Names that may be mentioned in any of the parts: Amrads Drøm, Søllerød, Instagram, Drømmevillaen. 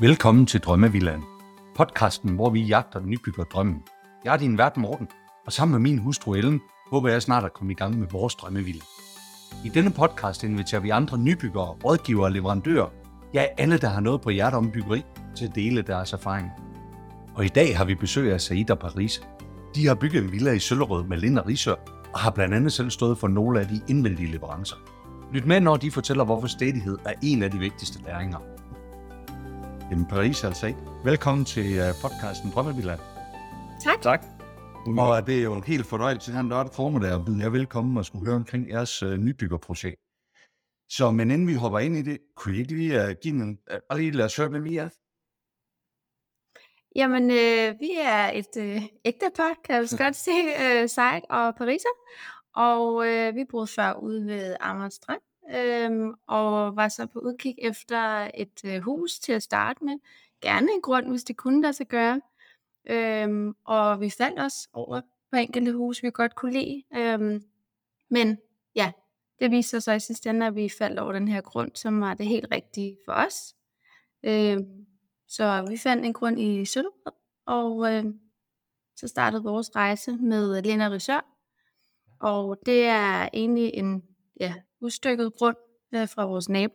Velkommen til Drømmevillaen, podcasten, hvor vi jagter den nybygger drømmen. Jeg er din vært Morten, og sammen med min hustru Ellen, håber jeg snart at komme i gang med vores drømmevilla. I denne podcast inviterer vi andre nybyggere, rådgivere og leverandører, ja alle, der har noget på hjertet om byggeri, til at dele deres erfaring. Og i dag har vi besøg af Said og Parisa. De har bygget en villa i Søllerød med Lind & Risør, og har blandt andet selv stået for nogle af de indvendige leverancer. Lyt med, når de fortæller, hvorfor stædighed er en af de vigtigste læringer. Jamen Parisa og Said, velkommen til podcasten Drømmevillaen. Tak. Tak. Og det er jo en helt fornøjelse her en lørdag formiddag at byde jer velkommen og skulle høre omkring jeres nybyggerprojekt. Så men inden vi hopper ind i det, kunne I ikke lige give en lille søg med mere? Jamen, vi er et ægtepar, kan jeg godt se, Said og Parisa. Og vi boede før ude ved Amrads Drøm, og var så på udkig efter et hus til at starte med. Gerne en grund, hvis det kunne der så gøre. Og vi faldt også over på enkelte hus, vi godt kunne lide. Men ja, det viste sig så i sidste ende, at vi faldt over den her grund, som var det helt rigtige for os. Så vi fandt en grund i Søllerød, og så startede vores rejse med Lind & Risør. Og det er egentlig en udstykket grund fra vores nabo.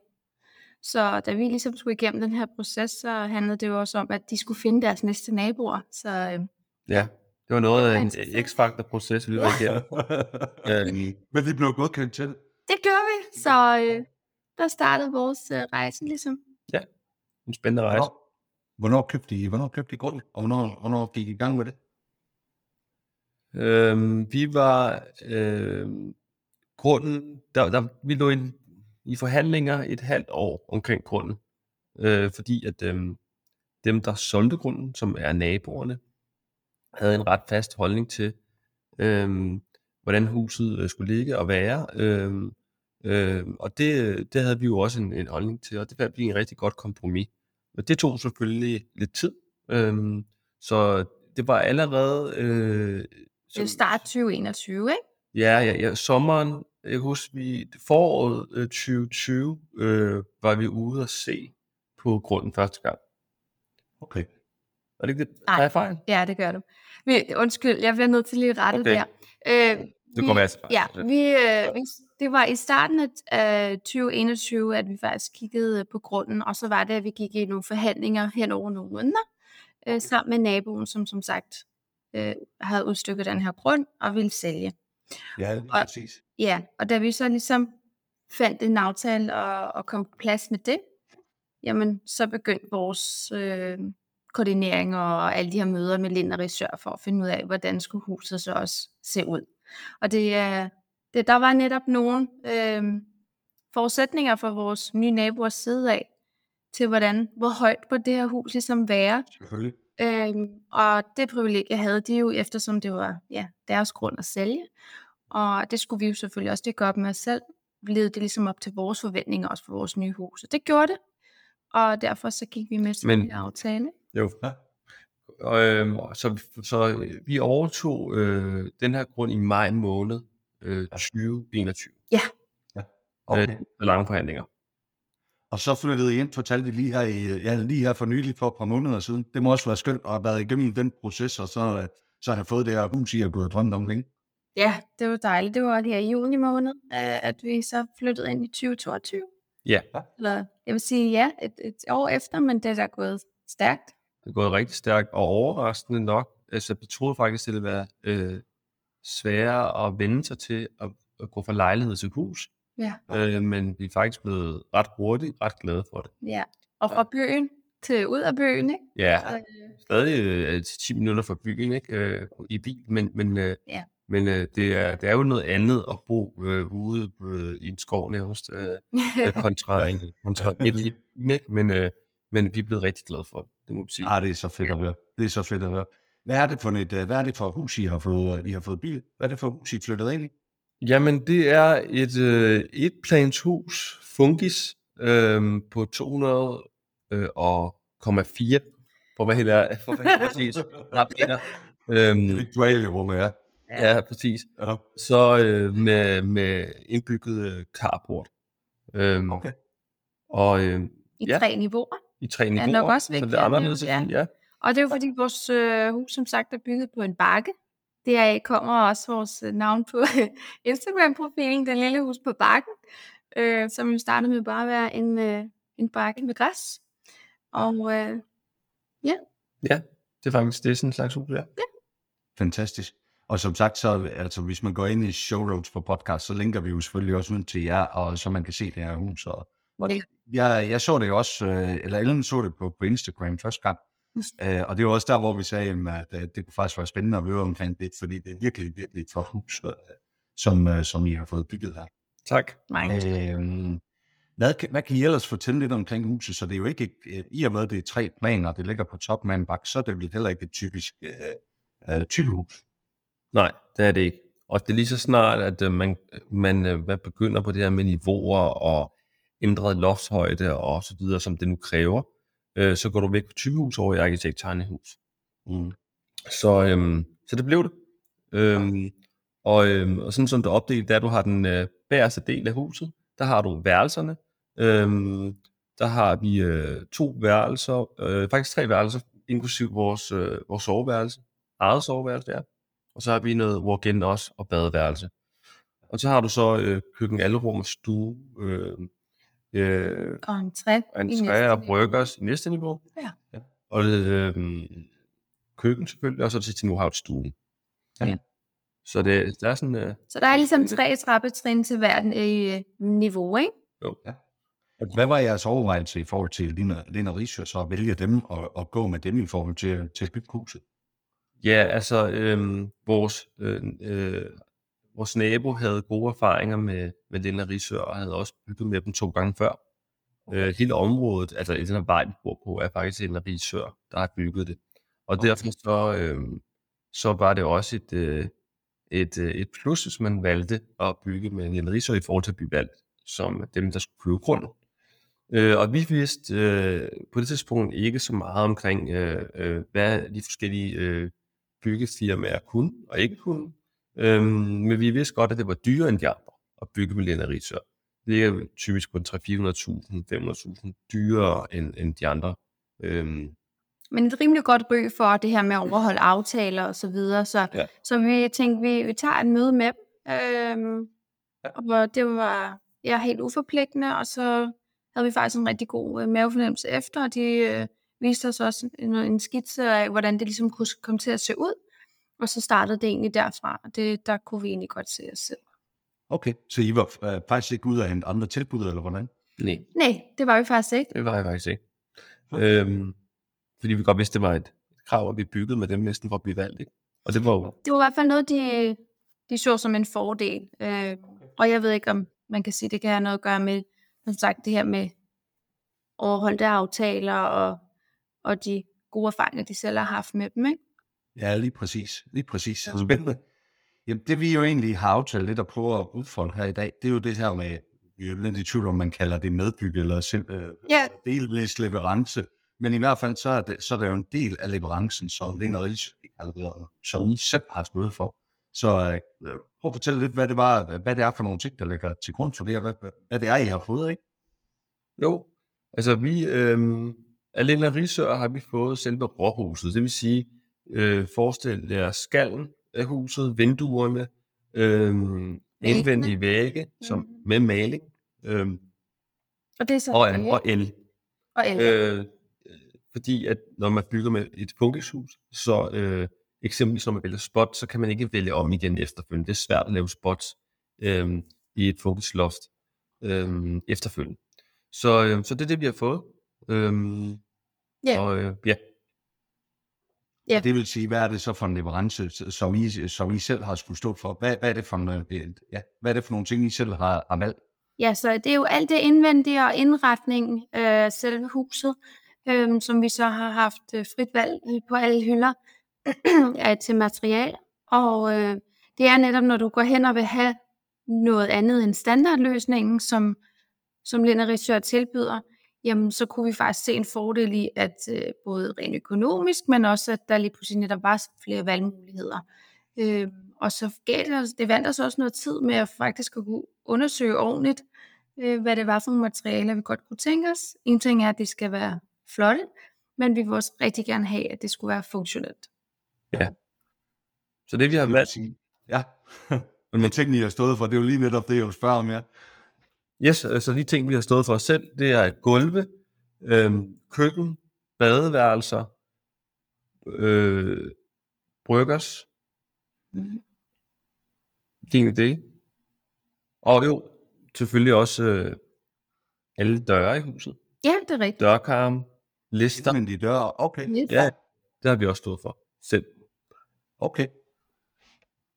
Så da vi ligesom skulle igennem den her proces, så handlede det jo også om, at de skulle finde deres næste naboer. Så, det var noget af en x-factor-proces, vi var igennem. Men vi blev godt kendt til det. Det gjorde vi, så der startede vores rejse ligesom. Ja, en spændende rejse. Hvornår købte I grunden, og hvornår gik I gang med det? Vi var grunden, der vi lå i forhandlinger et halvt år omkring grunden, fordi at dem, der solgte grunden, som er naboerne, havde en ret fast holdning til, hvordan huset skulle ligge og være. Og det havde vi jo også en holdning til, og det var en rigtig godt kompromis. Men det tog selvfølgelig lidt tid, så det var allerede... det var start 2021, ikke? Ja. Sommeren, jeg husker, foråret 2020 var vi ude at se på grunden første gang. Okay. Er det ikke det? Nej. Har jeg fejl? Ja, det gør du. Undskyld, jeg bliver nødt til lige rettet der. Det kommer jeg til fejl. Ja, det var i starten af 2021, at vi faktisk kiggede på grunden, og så var det, at vi gik i nogle forhandlinger hen over nogle måneder, sammen med naboen, som sagt havde udstykket den her grund og ville sælge. Ja, præcis. Ja, og da vi så ligesom fandt en aftale og kom på plads med det, jamen så begyndte vores koordinering og alle de her møder med Lind & Risør for at finde ud af, hvordan skulle huset så også se ud. Og det der var netop nogle forudsætninger fra vores nye naboers side af, til hvor højt på det her hus ligesom være. Selvfølgelig. Og det privilegie havde de jo, eftersom det var deres grund at sælge. Og det skulle vi jo selvfølgelig også dække op med os selv. Vi levede det ligesom op til vores forventninger, også for vores nye hus. Og det gjorde det. Og derfor så gik vi med til en aftale. Jo. Ja. Så vi overtog den her grund i maj måned 2021. Ja. Okay. Lange forhandlinger. Og så flyttede I ind, fortalte I lige her, for nylig for et par måneder siden. Det må også være skønt at have været igennem den proces, og så har jeg fået det her hus, I har gået og drømt om længe. Ja, det var dejligt. Det var her i juni måned, at vi så flyttede ind i 2022. Ja. Eller, jeg vil sige et år efter, men det er gået stærkt. Det er gået rigtig stærkt, og overraskende nok. Altså, jeg troede faktisk, det ville være sværere at vende sig til at gå fra lejlighed til hus. Ja. Men vi er faktisk blevet ret hurtigt, ret glade for det. Ja, og fra byen til ud af byen, ikke? Ja, så, stadig 10 minutter fra byen, ikke? I bil, men det er jo noget andet at bo ude i en skov nærmest, kontra et liv, ikke? Men vi er blevet rigtig glade for det, det må vi sige. Det er så fedt at høre. Hvad er det for et hus, I har fået? I har fået bil? Hvad er det for et hus, I flyttede ind i? Jamen, det er et planshus, Funkis, på 200,4, for hvad helt er, præcis. Ja, præcis. Så med indbygget carport. Okay. Og, I tre niveauer? i tre niveauer. Ja, nok også væk. Så det er anderledes. Ja. Ja. Og det er jo fordi vores hus, som sagt, er bygget på en bakke. Deraf kommer også vores navn på Instagram-profilen, Den Lille Hus på Bakken, som startede med bare at være en bakke med græs. Og ja. Ja, det er faktisk det er sådan en slags hus, ja. Fantastisk. Og som sagt, så altså, hvis man går ind i showroads på podcast, så linker vi jo selvfølgelig også ud til jer, og så man kan se det her hus. Okay. Jeg så det jo også, eller Ellen så det på Instagram første gang. Og det var også der, hvor vi sagde, at det kunne faktisk være spændende at høre omkring det, fordi det er virkelig, virkelig et flot hus, som I har fået bygget her. Tak. Hvad kan I ellers fortælle lidt omkring huset? Så det er jo ikke, i og med det er tre planer, det ligger på toppen af en bakke, så er det vel heller ikke et typisk typehus. Nej, det er det ikke. Og det er lige så snart, at man begynder på det her med niveauer og ændret loftshøjde og så videre, som det nu kræver, så går du væk på typehus over i arkitekt-tegnehus. Mm. Så det blev det. Og sådan som det er opdelt, der du har den bagerste del af huset, der har du værelserne. Der har vi to værelser, faktisk tre værelser, inklusiv vores soveværelse, eget soveværelse der. Og så har vi noget walk-in også og badeværelse. Og så har du så køkken, alrum og stue, og entré og bryggers i næste niveau. Ja. Ja. Og køkken selvfølgelig, og så til nu har du stuen. Ja. Ja. Så det der er sådan. Så der er ligesom tre trappetrin til hvert niveau, ikke? Jo. Ja. Hvad var jeres overvejelse i forhold til Lind & Risør, så at vælge dem og gå med dem i forhold til byghuset? Ja, altså vores nabo havde gode erfaringer med Lind & Risør, og havde også bygget med dem 2 gange før. Hele området, altså den her vej, vi bor på, er faktisk Lind & Risør, der har bygget det. Og derfor så var det også et plus, hvis man valgte at bygge med Lind & Risør i forhold til byvalg, som dem, der skulle købe grunden. Og vi vidste på det tidspunkt ikke så meget omkring, hvad de forskellige byggefirmaer kunne og ikke kunne. Men vi vidste godt, at det var dyrere end de andre at bygge med Lind & Risør. Det er typisk kun 300.000-400.000, 500.000 dyrere end de andre. Men et rimelig godt ry for det her med at overholde aftaler og så videre. Så vi tænkte, vi tager et møde med dem. Og det var helt uforpligtende, og så havde vi faktisk en rigtig god mavefornemmelse efter, og de viste os også en skitse af, hvordan det ligesom kunne komme til at se ud. Og så startede det egentlig derfra, og der kunne vi egentlig godt se os selv. Okay, så I var faktisk ikke ude af hente andre tilbud, eller hvordan? Nej, det var vi faktisk ikke. Det var jeg faktisk ikke. Okay. Fordi vi godt vidste, det var et krav, at vi byggede med dem næsten for at blive valgt, ikke? Og det var jo... Det var i hvert fald noget, de så som en fordel. Og jeg ved ikke, om man kan sige, det kan have noget at gøre med, som sagt, det her med overholdte aftaler og de gode erfaringer, de selv har haft med dem, ikke? Ja, lige præcis. Ja. Spændende. Jamen, det vi jo egentlig har aftalt lidt at prøve at udfolde her i dag, det er jo det her med, jeg er lidt i tvivl, om man kalder det medbygge eller delvis leverance. Men i hvert fald, så er det jo en del af leverancen, som Lind & Risør, som I selv har stået for. Så prøv at fortælle lidt, hvad det er for nogle ting, der ligger til grund for det, og hvad det er, I har fået, ikke? Jo, altså vi, af Lind & Risør har vi fået selve råhuset, det vil sige, forestil jer skallen af huset, vinduerne, indvendige vægge med maling, og det er så og el. Fordi at når man bygger med et funkishus, så eksempelvis når man vælger spot, så kan man ikke vælge om igen efterfølgende. Det er svært at lave spots i et funkisloft efterfølgende. Så det er det, vi har fået. Ja. Det vil sige, hvad er det så for en leverance, som I selv har skulle stå for? Hvad er det for nogle ting, I selv har valgt? Ja, så det er jo alt det indvendige og indretningen af selve huset, som vi så har haft frit valg på alle hylder til materiale. Og det er netop, når du går hen og vil have noget andet end standardløsningen, som Lind & Risør tilbyder, jamen så kunne vi faktisk se en fordel i, at både rent økonomisk, men også at der lige pludselig netop var flere valgmuligheder. Og så vandt os også noget tid med at faktisk kunne undersøge ordentligt, hvad det var for nogle materialer, vi godt kunne tænke os. En ting er, at det skal være flotte, men vi vil også rigtig gerne have, at det skulle være funktionelt. Ja. Så det vi har valgt. Ja. Men den ting, I har stået for, det er jo lige netop det, jeg vil spørge om, ja. Yes, så de ting, vi har stået for os selv, det er gulve, køkken, badeværelser, bryggers. Mm-hmm. Din idé. Og jo, selvfølgelig også alle døre i huset. Ja, det er rigtigt. Dørkarm, lister. Men de døre, okay. Lister. Ja, det har vi også stået for selv. Okay.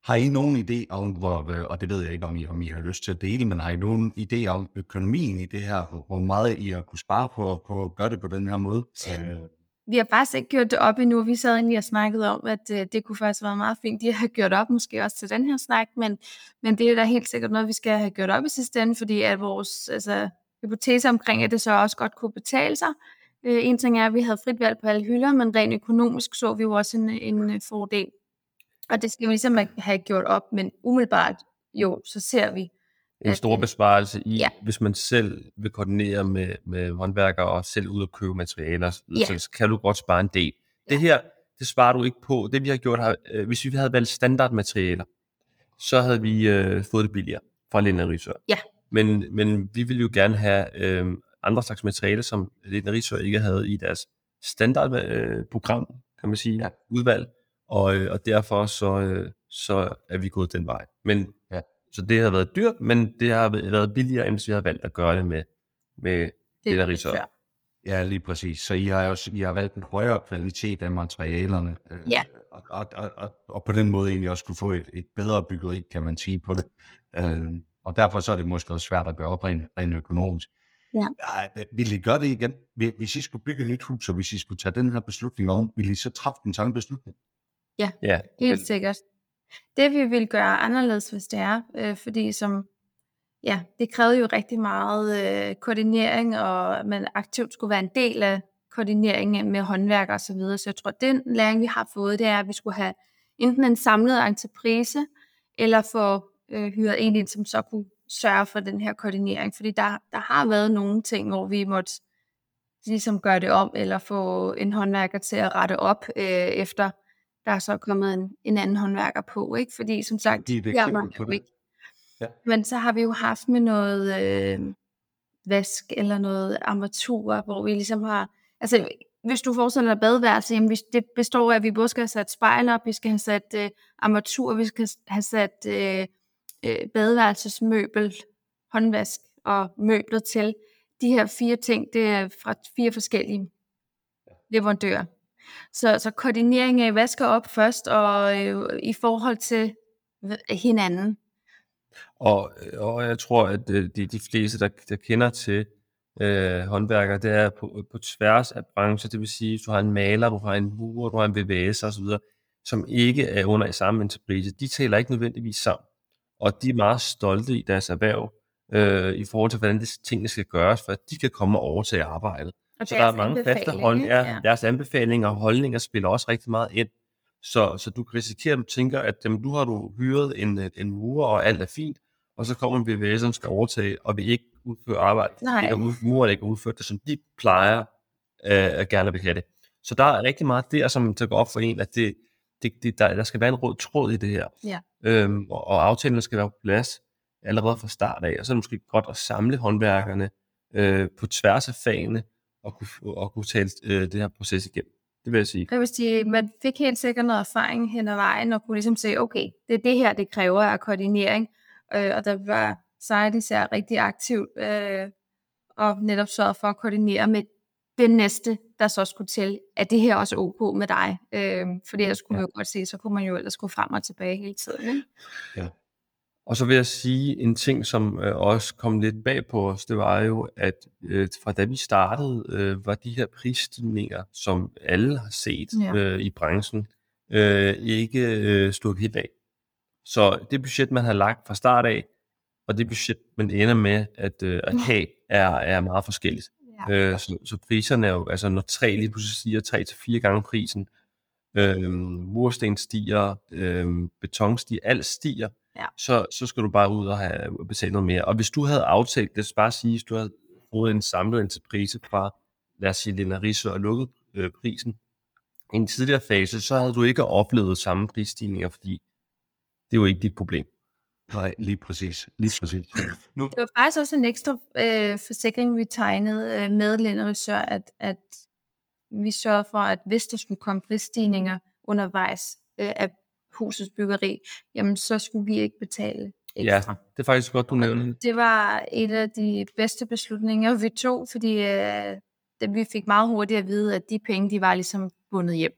Har I nogen idé om, og det ved jeg ikke, om I har lyst til at dele, men har I nogen idé om økonomien i det her? Hvor meget I har kunne spare på at gøre det på den her måde? Vi har faktisk ikke gjort det op endnu. Vi sad egentlig og snakkede om, at det kunne faktisk være meget fint, de har gjort op, måske også til den her snak, men det er da helt sikkert noget, vi skal have gjort op i sidste ende, fordi at vores hypotese omkring, at det så også godt kunne betale sig. En ting er, at vi havde frit valg på alle hylder, men rent økonomisk så vi jo også en fordel. Og det skal vi ligesom have gjort op, men umiddelbart jo, så ser vi. En stor besparelse i, ja. Hvis man selv vil koordinere med håndværkere og selv ud og købe materialer, ja. Så kan du godt spare en del. Ja. Det her, det sparer du ikke på. Det vi har gjort her, hvis vi havde valgt standardmaterialer, så havde vi fået det billigere fra Lind & Risør. Ja. Men vi ville jo gerne have andre slags materialer, som Lind & Risør ikke havde i deres standardprogram, kan man sige, ja. Udvalg. Og derfor så er vi gået den vej. Men, ja. Så det har været dyrt, men det har været billigere, end hvis vi havde valgt at gøre det med det der risør. Ja, lige præcis. Så I har valgt en højere kvalitet af materialerne. Ja. Og på den måde egentlig også kunne få et bedre byggeri, kan man sige på det. Og derfor så er det måske også svært at gøre op rent økonomisk. Ja. Vil I gøre det igen? Hvis I skulle bygge et nyt hus, og hvis I skulle tage den her beslutning om, vil I så træffe den samme beslutning? Ja, yeah. Helt sikkert. Det vi vil gøre anderledes, hvis det er, fordi som, ja, det krævede jo rigtig meget koordinering, og man aktivt skulle være en del af koordineringen med håndværk og så videre. Så jeg tror, den læring, vi har fået, det er, at vi skulle have enten en samlet entreprise, eller få hyret en, som så kunne sørge for den her koordinering. Fordi der har været nogle ting, hvor vi måtte ligesom gøre det om, eller få en håndværker til at rette op efter der er så kommet en anden håndværker på, ikke? Fordi som sagt, jeg var jo ikke. Ja. Men så har vi jo haft med noget vask eller noget armatur, hvor vi ligesom har, altså hvis du forestiller dig badeværelse, jamen, det består af, at vi både skal have sat spejl op, vi skal have sat armatur, vi skal have sat badeværelsesmøbel, håndvask og møbler til. De her 4 ting, det er fra 4 forskellige leverandører. Så koordinering af vasker op først og i forhold til hinanden. Og jeg tror, at de fleste, der kender til håndværkere, det er på tværs af brancher. Det vil sige, at du har en maler, du har en murer, du har en VVS'er osv., som ikke er under i samme entreprise. De taler ikke nødvendigvis sammen. Og de er meget stolte i deres erhverv i forhold til, hvordan tingene skal gøres, for at de kan komme og overtage arbejdet. Så der er mange faste holdninger. Deres anbefalinger og holdninger spiller også rigtig meget ind. Så du kan risikere, at du tænker, at nu har du hyret en murer, og alt er fint, og så kommer en BVS, som skal overtage, og vil ikke udføre arbejde. Mureren ikke udført det, som de plejer at gerne vil have det. Så der er rigtig meget der, som tager op for en, at der skal være en rød tråd i det her. Ja. Og aftalen skal være på plads allerede fra start af. Og så er det måske godt at samle håndværkerne på tværs af fagene, og kunne tale det her proces igennem. Det vil jeg sige. Det vil sige, man fik helt sikkert noget erfaring hen ad vejen, og kunne ligesom se, okay, det er det her, det kræver af koordinering. Og der var Sejt især rigtig aktiv, og netop sørget for at koordinere med det næste, der så skulle til, at det her også ok med dig. Fordi ellers kunne man jo godt se, så kunne man jo ellers gå frem og tilbage hele tiden. Ikke? Ja. Og så vil jeg sige en ting, som også kom lidt bag på os, det var jo, at fra da vi startede, var de her prisstigninger, som alle har set i branchen, ikke stået helt af. Så det budget, man har lagt fra start af, og det budget, man ender med at have, er meget forskelligt. Ja. Så priserne er jo, altså når træ lige pludselig stiger 3-4 gange prisen, mursten stiger, beton stiger, alt stiger, ja. Så skal du bare ud og have betalt noget mere. Og hvis du havde aftalt, det skal bare sige, at du havde fået en samlet entreprise fra lad os sige, Lind & Risør og lukket prisen. I en tidligere fase, så havde du ikke oplevet samme prisstigninger, fordi det er jo ikke dit problem. Nej, lige præcis. Nu. Det var faktisk også en ekstra forsikring, vi tegnede med Lind & Risør, at vi sørgede for, at hvis der skulle komme prisstigninger undervejs af husets byggeri, jamen så skulle vi ikke betale ekstra. Ja, det er faktisk godt, du nævner. Det var et af de bedste beslutninger, vi tog, fordi vi fik meget hurtigt at vide, at de penge, de var ligesom bundet hjem.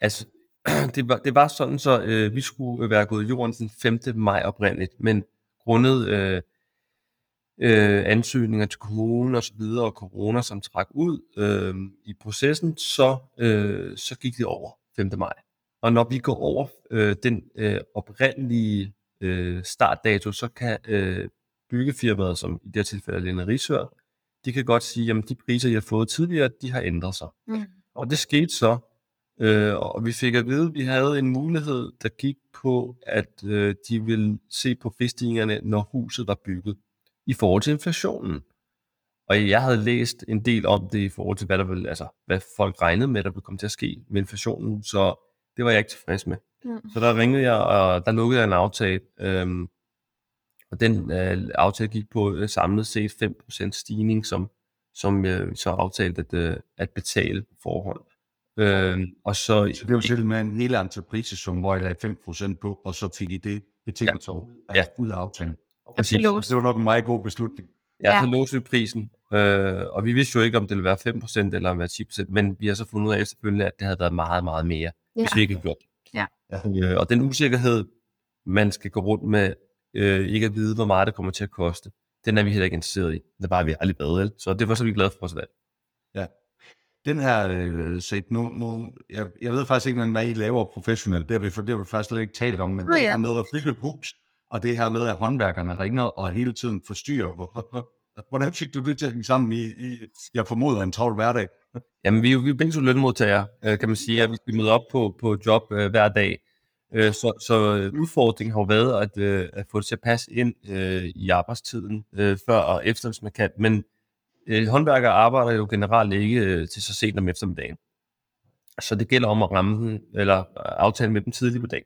Altså, det var sådan, så vi skulle være gået i jorden den 5. maj oprindeligt, men grundet ansøgninger til kommunen og så videre, og corona, som trak ud i processen, så gik det over 5. maj. Og når vi går over den oprindelige startdato, så kan byggefirmaet, som i det her tilfælde er Lind & Risør, de kan godt sige, at de priser, I har fået tidligere, de har ændret sig. Mm. Og det skete så, og vi fik at vide, at vi havde en mulighed, der gik på, at de ville se på prisstigningerne, når huset var bygget, i forhold til inflationen. Og jeg havde læst en del om det i forhold til, hvad folk regnede med, der ville komme til at ske med inflationen, så det var jeg ikke tilfreds med. Mm. Så der ringede jeg, og der lukkede jeg en aftale, og den aftale gik på samlet set 5% stigning, som så aftalte at betale forhold. Så det var selv med en hele entreprisesum, hvor jeg lagde 5% på, og så fik I det betalt ud af aftalen. Præcis. Det var nok en meget god beslutning. Ja, så låste vi prisen, og vi vidste jo ikke, om det ville være 5% eller om det var 10%, men vi har så fundet ud af selvfølgelig, at det havde været meget, meget mere, hvis vi ikke havde gjort det. Ja. Og den usikkerhed, man skal gå rundt med, ikke at vide, hvor meget det kommer til at koste. Den er vi heller ikke interesseret i. Det er bare, vi aldrig bedre. Så det var så vi glade for os i dag. Ja. Den her set nu jeg ved faktisk ikke, hvad I laver professionelt. Det har vi faktisk slet ikke talt om, men det her med at frikke hus, og det her med, at håndværkerne ringer og hele tiden forstyrrer. Hvordan fik du det til at hænge sammen i jeg formoder, en travl hverdag? Jamen, vi er begge to lønmodtagere, kan man sige. Vi møder op på job hver dag. Så udfordringen har jo været at få det til at passe ind i arbejdstiden før og efter, hvis man kan. Men håndværkere arbejder jo generelt ikke til så sent om eftermiddagen. Så det gælder om at ramme dem, eller aftale med dem tidligt på dagen.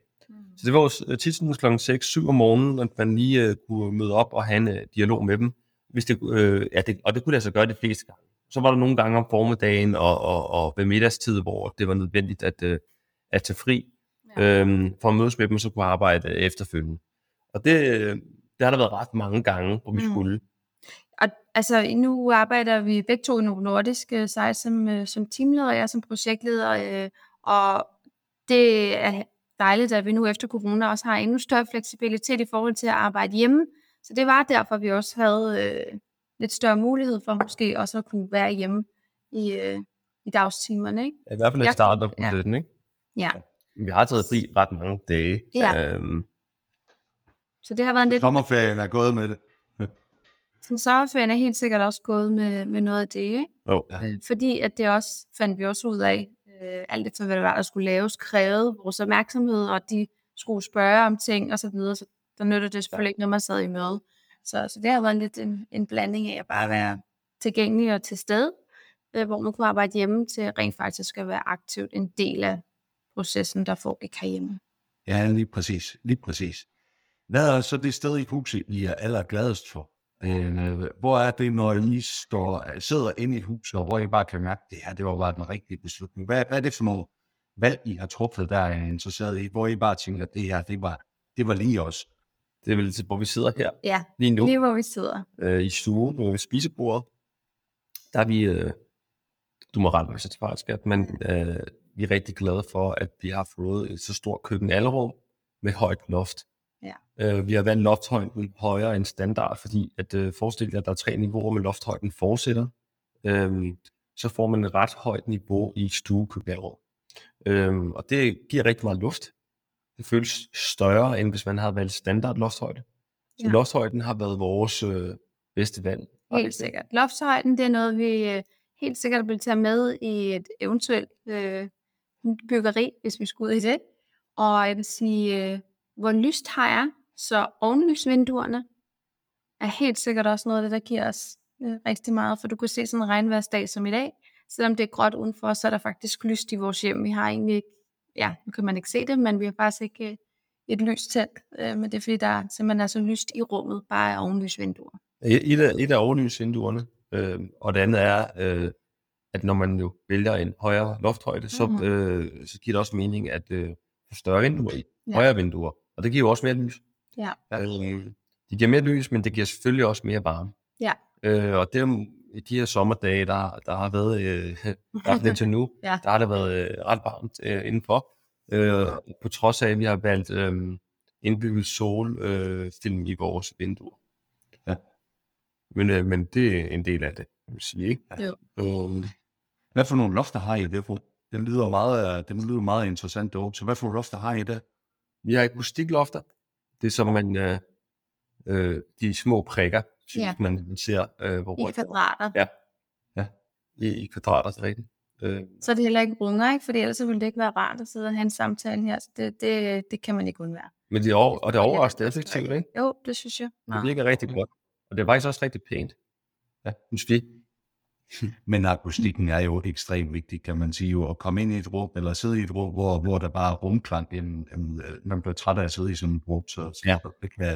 Så det var jo tit kl. 6-7 om morgenen, at man lige kunne møde op og have en dialog med dem. Hvis det, og det kunne det altså gøre de fleste gange. Så var der nogle gange om formiddagen og ved middagstid, hvor det var nødvendigt at tage fri. For at mødes med dem, så kunne arbejde efterfølgende. Og det har der været ret mange gange, hvor vi skulle. Og altså, nu arbejder vi begge to i nogle nordiske sites som teamleder, og jeg som projektleder, og det er dejligt, at vi nu efter corona også har endnu større fleksibilitet i forhold til at arbejde hjemme. Så det var derfor, vi også havde lidt større mulighed for måske også at kunne være hjemme i dagstimerne, ikke? I hvert fald et startup på den, ikke? Ja. Vi har taget fri ret mange dage. Ja. Så det har været en lidt... Sommerferien er gået med det. Så sommerferien er helt sikkert også gået med noget af det, ikke? Oh, ja. Fordi at det også, fandt vi også ud af, alt efter hvad det var, der skulle laves, krævede vores opmærksomhed, og de skulle spørge om ting og så videre. Så der nytter det selvfølgelig ikke, når man sad i møde. Så det har været lidt en blanding af at bare være tilgængelig og til stede, hvor man kunne arbejde hjemme til rent faktisk at være aktivt en del af processen, der foregik herhjemme. Ja, lige præcis. Hvad er så det sted i huset, I er allergladest for? Hvor er det, når I sidder inde i huset, og hvor I bare kan mærke, det her, det var bare den rigtige beslutning? Hvad er det for noget valg, I har truffet, der er interesseret i? Hvor I bare tænker, det her, det var lige os? Det er vel til, hvor vi sidder her? Ja, lige nu. Lige hvor vi sidder. I stuen, hvor vi spisebordet. Der er vi... du må rette mig, så tilfældigt, men... Vi er rigtig glade for, at vi har fået et så stort køkkenalrum med højt loft. Ja. Vi har valgt lofthøjden højere end standard, fordi at forestil jer, at der er 3 niveauer med lofthøjden fortsætter. Så får man et ret højt niveau i stuekøkkenalrum. Og det giver rigtig meget luft. Det føles større, end hvis man havde valgt standard lofthøjde. Så lofthøjden har været vores bedste valg. Helt sikkert. Lofthøjden, det er noget, vi helt sikkert vil tage med i et eventuelt... byggeri, hvis vi skulle ud i det. Og jeg vil sige, hvor lyst har jeg, så ovenlysvinduerne er helt sikkert også noget af det, der giver os rigtig meget, for du kunne se sådan en regnværsdag som i dag, Selvom det er gråt udenfor, så er der faktisk lyst i vores hjem. Vi har egentlig ikke, ja, nu kan man ikke se det, men vi har faktisk ikke et lys tændt. Men det er fordi, der simpelthen er så lyst i rummet, bare af ovenlysvinduer. Et af ovenlysvinduerne, og det andet er, at når man jo vælger en højere lofthøjde, så giver det også mening at større vinduer i, højere vinduer. Og det giver jo også mere lys. Ja. Det giver mere lys, men det giver selvfølgelig også mere varme. Ja. Og det, i de her sommerdage, der har været, indtil nu, der har det været ret varmt indenfor. På trods af, at vi har valgt indbygget solfilm i vores vinduer. Ja. Men det er en del af det, vil sige, ikke? Ja. Hvad for nogle lofter har I det på? Den lyder meget interessant derude. Så hvad for nogle lofter har I det? Vi har akustiklofter. Det er som man de små prikker, man ser hvor i kvadrater. Ja. I kvadrater, det er rigtigt. Så er det heller ikke runger, ikke? Fordi ellers ville det ikke være rart at sidde og have en samtale her. Så det kan man ikke undvære. Men det er overraskende effektivt, ikke? Jo, det synes jeg. Det virker rigtig godt. Og det er faktisk også rigtig pænt. Ja, synes vi. Men akustikken er jo ekstremt vigtig, kan man sige, jo, at komme ind i et rum, eller sidde i et rum, hvor der bare er rumklang, man bliver træt af at sidde i sådan et rum, så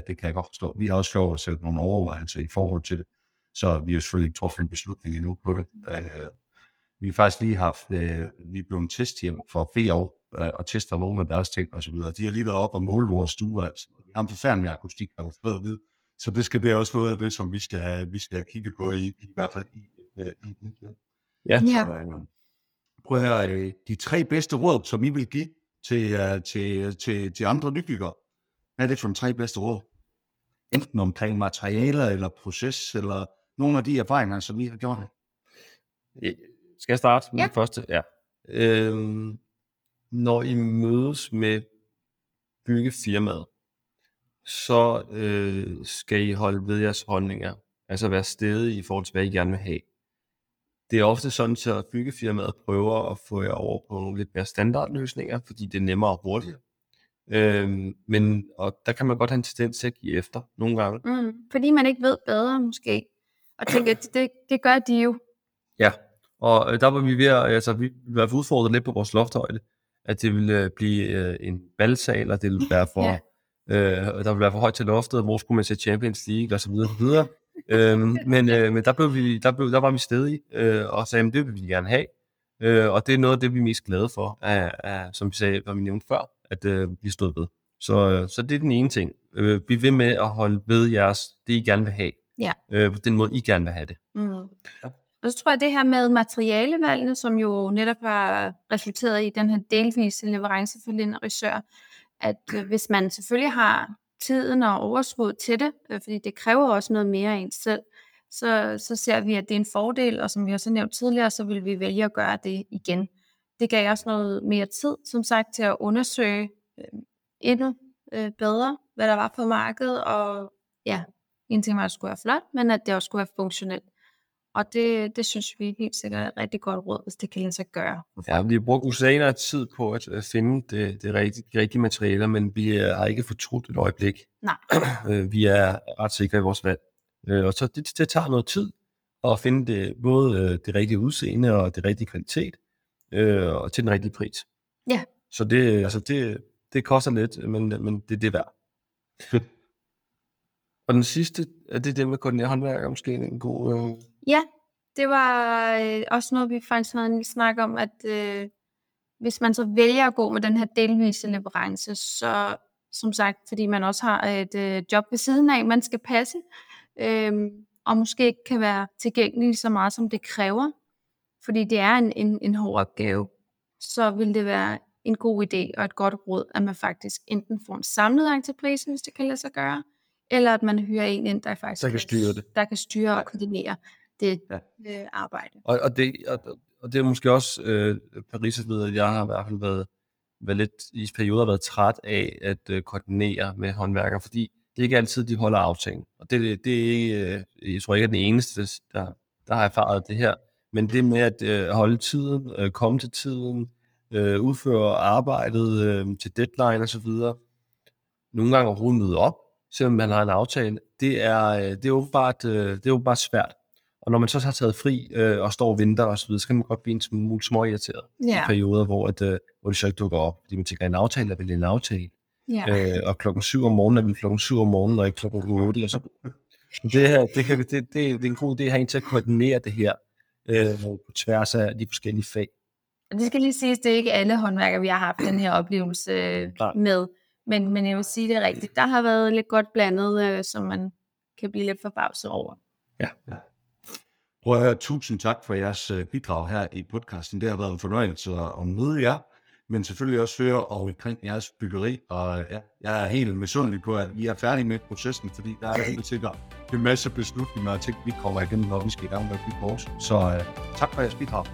det kan jeg godt forstå. Vi har også fået at sætte nogle overvejelser i forhold til det, så vi har selvfølgelig ikke truffet en beslutning endnu på det. Vi har faktisk lige haft, vi er blevet en testhjem for 4 år, og tester nogle af deres ting og så videre. De har lige været op og måle vores stue, altså. Vi har en forfærdelig akustik, der er bedre ved, så det skal det også noget af det, som vi skal kigge på i hvert fald i. Ja. Prøv at høre, de 3 bedste råd, som I vil give til andre nybyggere. Hvad er det for de 3 bedste råd? Enten omkring materialer, eller proces, eller nogle af de erfaringer, som I har gjort. Skal jeg starte med den første? Ja. Når I mødes med byggefirmaet, så skal I holde ved jeres holdninger. Altså være stedige i forhold til, hvad I gerne vil have. Det er ofte sådan, at byggefirmaet prøver at få jer over på nogle lidt mere standardløsninger, fordi det er nemmere og hurtigere. Og der kan man godt have en tendens til at give efter nogle gange. Fordi man ikke ved bedre måske. Og tænker, det gør de jo. Ja, og der var vi ved at være udfordret lidt på vores lofthøjde, at det ville blive en balsal, eller det ville være for, der ville være for højt til loftet, hvor skulle man se Champions League og så videre. Men der var vi stedige og sagde, at det vil vi gerne have, og det er noget af det, vi er mest glade for, som vi sagde, hvad vi nævnte før, at vi stod ved. Så det er den ene ting. Bliv ved med at holde ved jeres, det I gerne vil have, på den måde I gerne vil have det. Ja. Og så tror jeg, det her med materialevalgene, som jo netop var resulteret i den her delvise leverance for Lind & Risør, at hvis man selvfølgelig har tiden og overskud til det, fordi det kræver også noget mere af en selv, så ser vi, at det er en fordel, og som vi også nævnte tidligere, så vil vi vælge at gøre det igen. Det gav også noget mere tid, som sagt, til at undersøge endnu bedre, hvad der var på markedet, og ja, en ting var, at det skulle være flot, men at det også skulle være funktionelt. Og det synes vi helt sikkert er et rigtig godt råd, hvis det kan lade sig gøre. Ja, vi har brugt usanere tid på at finde de rigtige materialer, men vi har ikke fortrudt et øjeblik. Nej. Vi er ret sikre i vores valg. Og så det tager noget tid at finde både det rigtige udseende og det rigtige kvalitet, og til den rigtige pris. Ja. Så det koster lidt, men det er det værd. Og den sidste, er det med at koordinere håndværker måske en god... Ja, det var også noget, vi faktisk havde en snak om, at hvis man så vælger at gå med den her delvise leverance, så som sagt, fordi man også har et job ved siden af, man skal passe, og måske ikke kan være tilgængelig så meget, som det kræver, fordi det er en hård opgave, så vil det være en god idé og et godt råd, at man faktisk enten får en samlet entreprise, hvis det kan lade sig gøre, eller at man hører en ind, der faktisk der kan styre og koordinere det arbejde. Og det er måske også Parisa ved, at jeg har i hvert fald været lidt i perioder været træt af at koordinere med håndværkere, fordi det er ikke altid, de holder aftalen. Og det er ikke, jeg tror ikke, at den eneste, der har erfaret det her, men det med at holde tiden, komme til tiden, udføre arbejdet til deadline og så videre, nogle gange overhovedet møde op, selvom man har en aftale, det er åbenbart svært. Og når man så har taget fri og står og venter og så videre, så kan man godt blive en smule småirriteret i perioder, hvor det så ikke dukker op. Fordi man tænker, en aftale er vel en aftale. Yeah. Og 7:00 om morgenen er vel 7:00 om morgenen, og ikke 8:00. Og så. Det er en god idé at have en til at koordinere det her på tværs af de forskellige fag. Og det skal lige siges, det er ikke alle håndværkere, vi har haft den her oplevelse med. Men jeg vil sige det rigtigt. Der har været lidt godt blandet, som man kan blive lidt forbavset over. Ja. Prøv at høre, tusind tak for jeres bidrag her i podcasten. Det har været en fornøjelse at møde jer, men selvfølgelig også høre omkring jeres byggeri. Og ja, jeg er helt misundelig på, at I er færdige med processen, fordi der er helt sikkert en masse beslutninger og ting, vi kommer igennem, når vi skal i gang med at bygge vores. Så tak for jeres bidrag.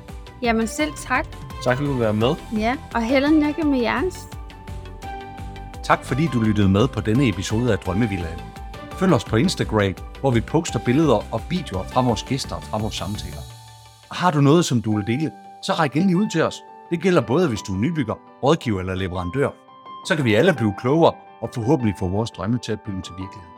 Jamen selv tak. Tak fordi du vil være med. Ja, og held og lykke med jeres. Tak fordi du lyttede med på denne episode af Drømmevillaen. Følg os på Instagram, hvor vi poster billeder og videoer fra vores gæster og fra vores samtaler. Og har du noget, som du vil dele, så ræk endelig ud til os. Det gælder både, hvis du er nybygger, rådgiver eller leverandør. Så kan vi alle blive klogere og forhåbentlig få vores drømme til at blive til virkelighed.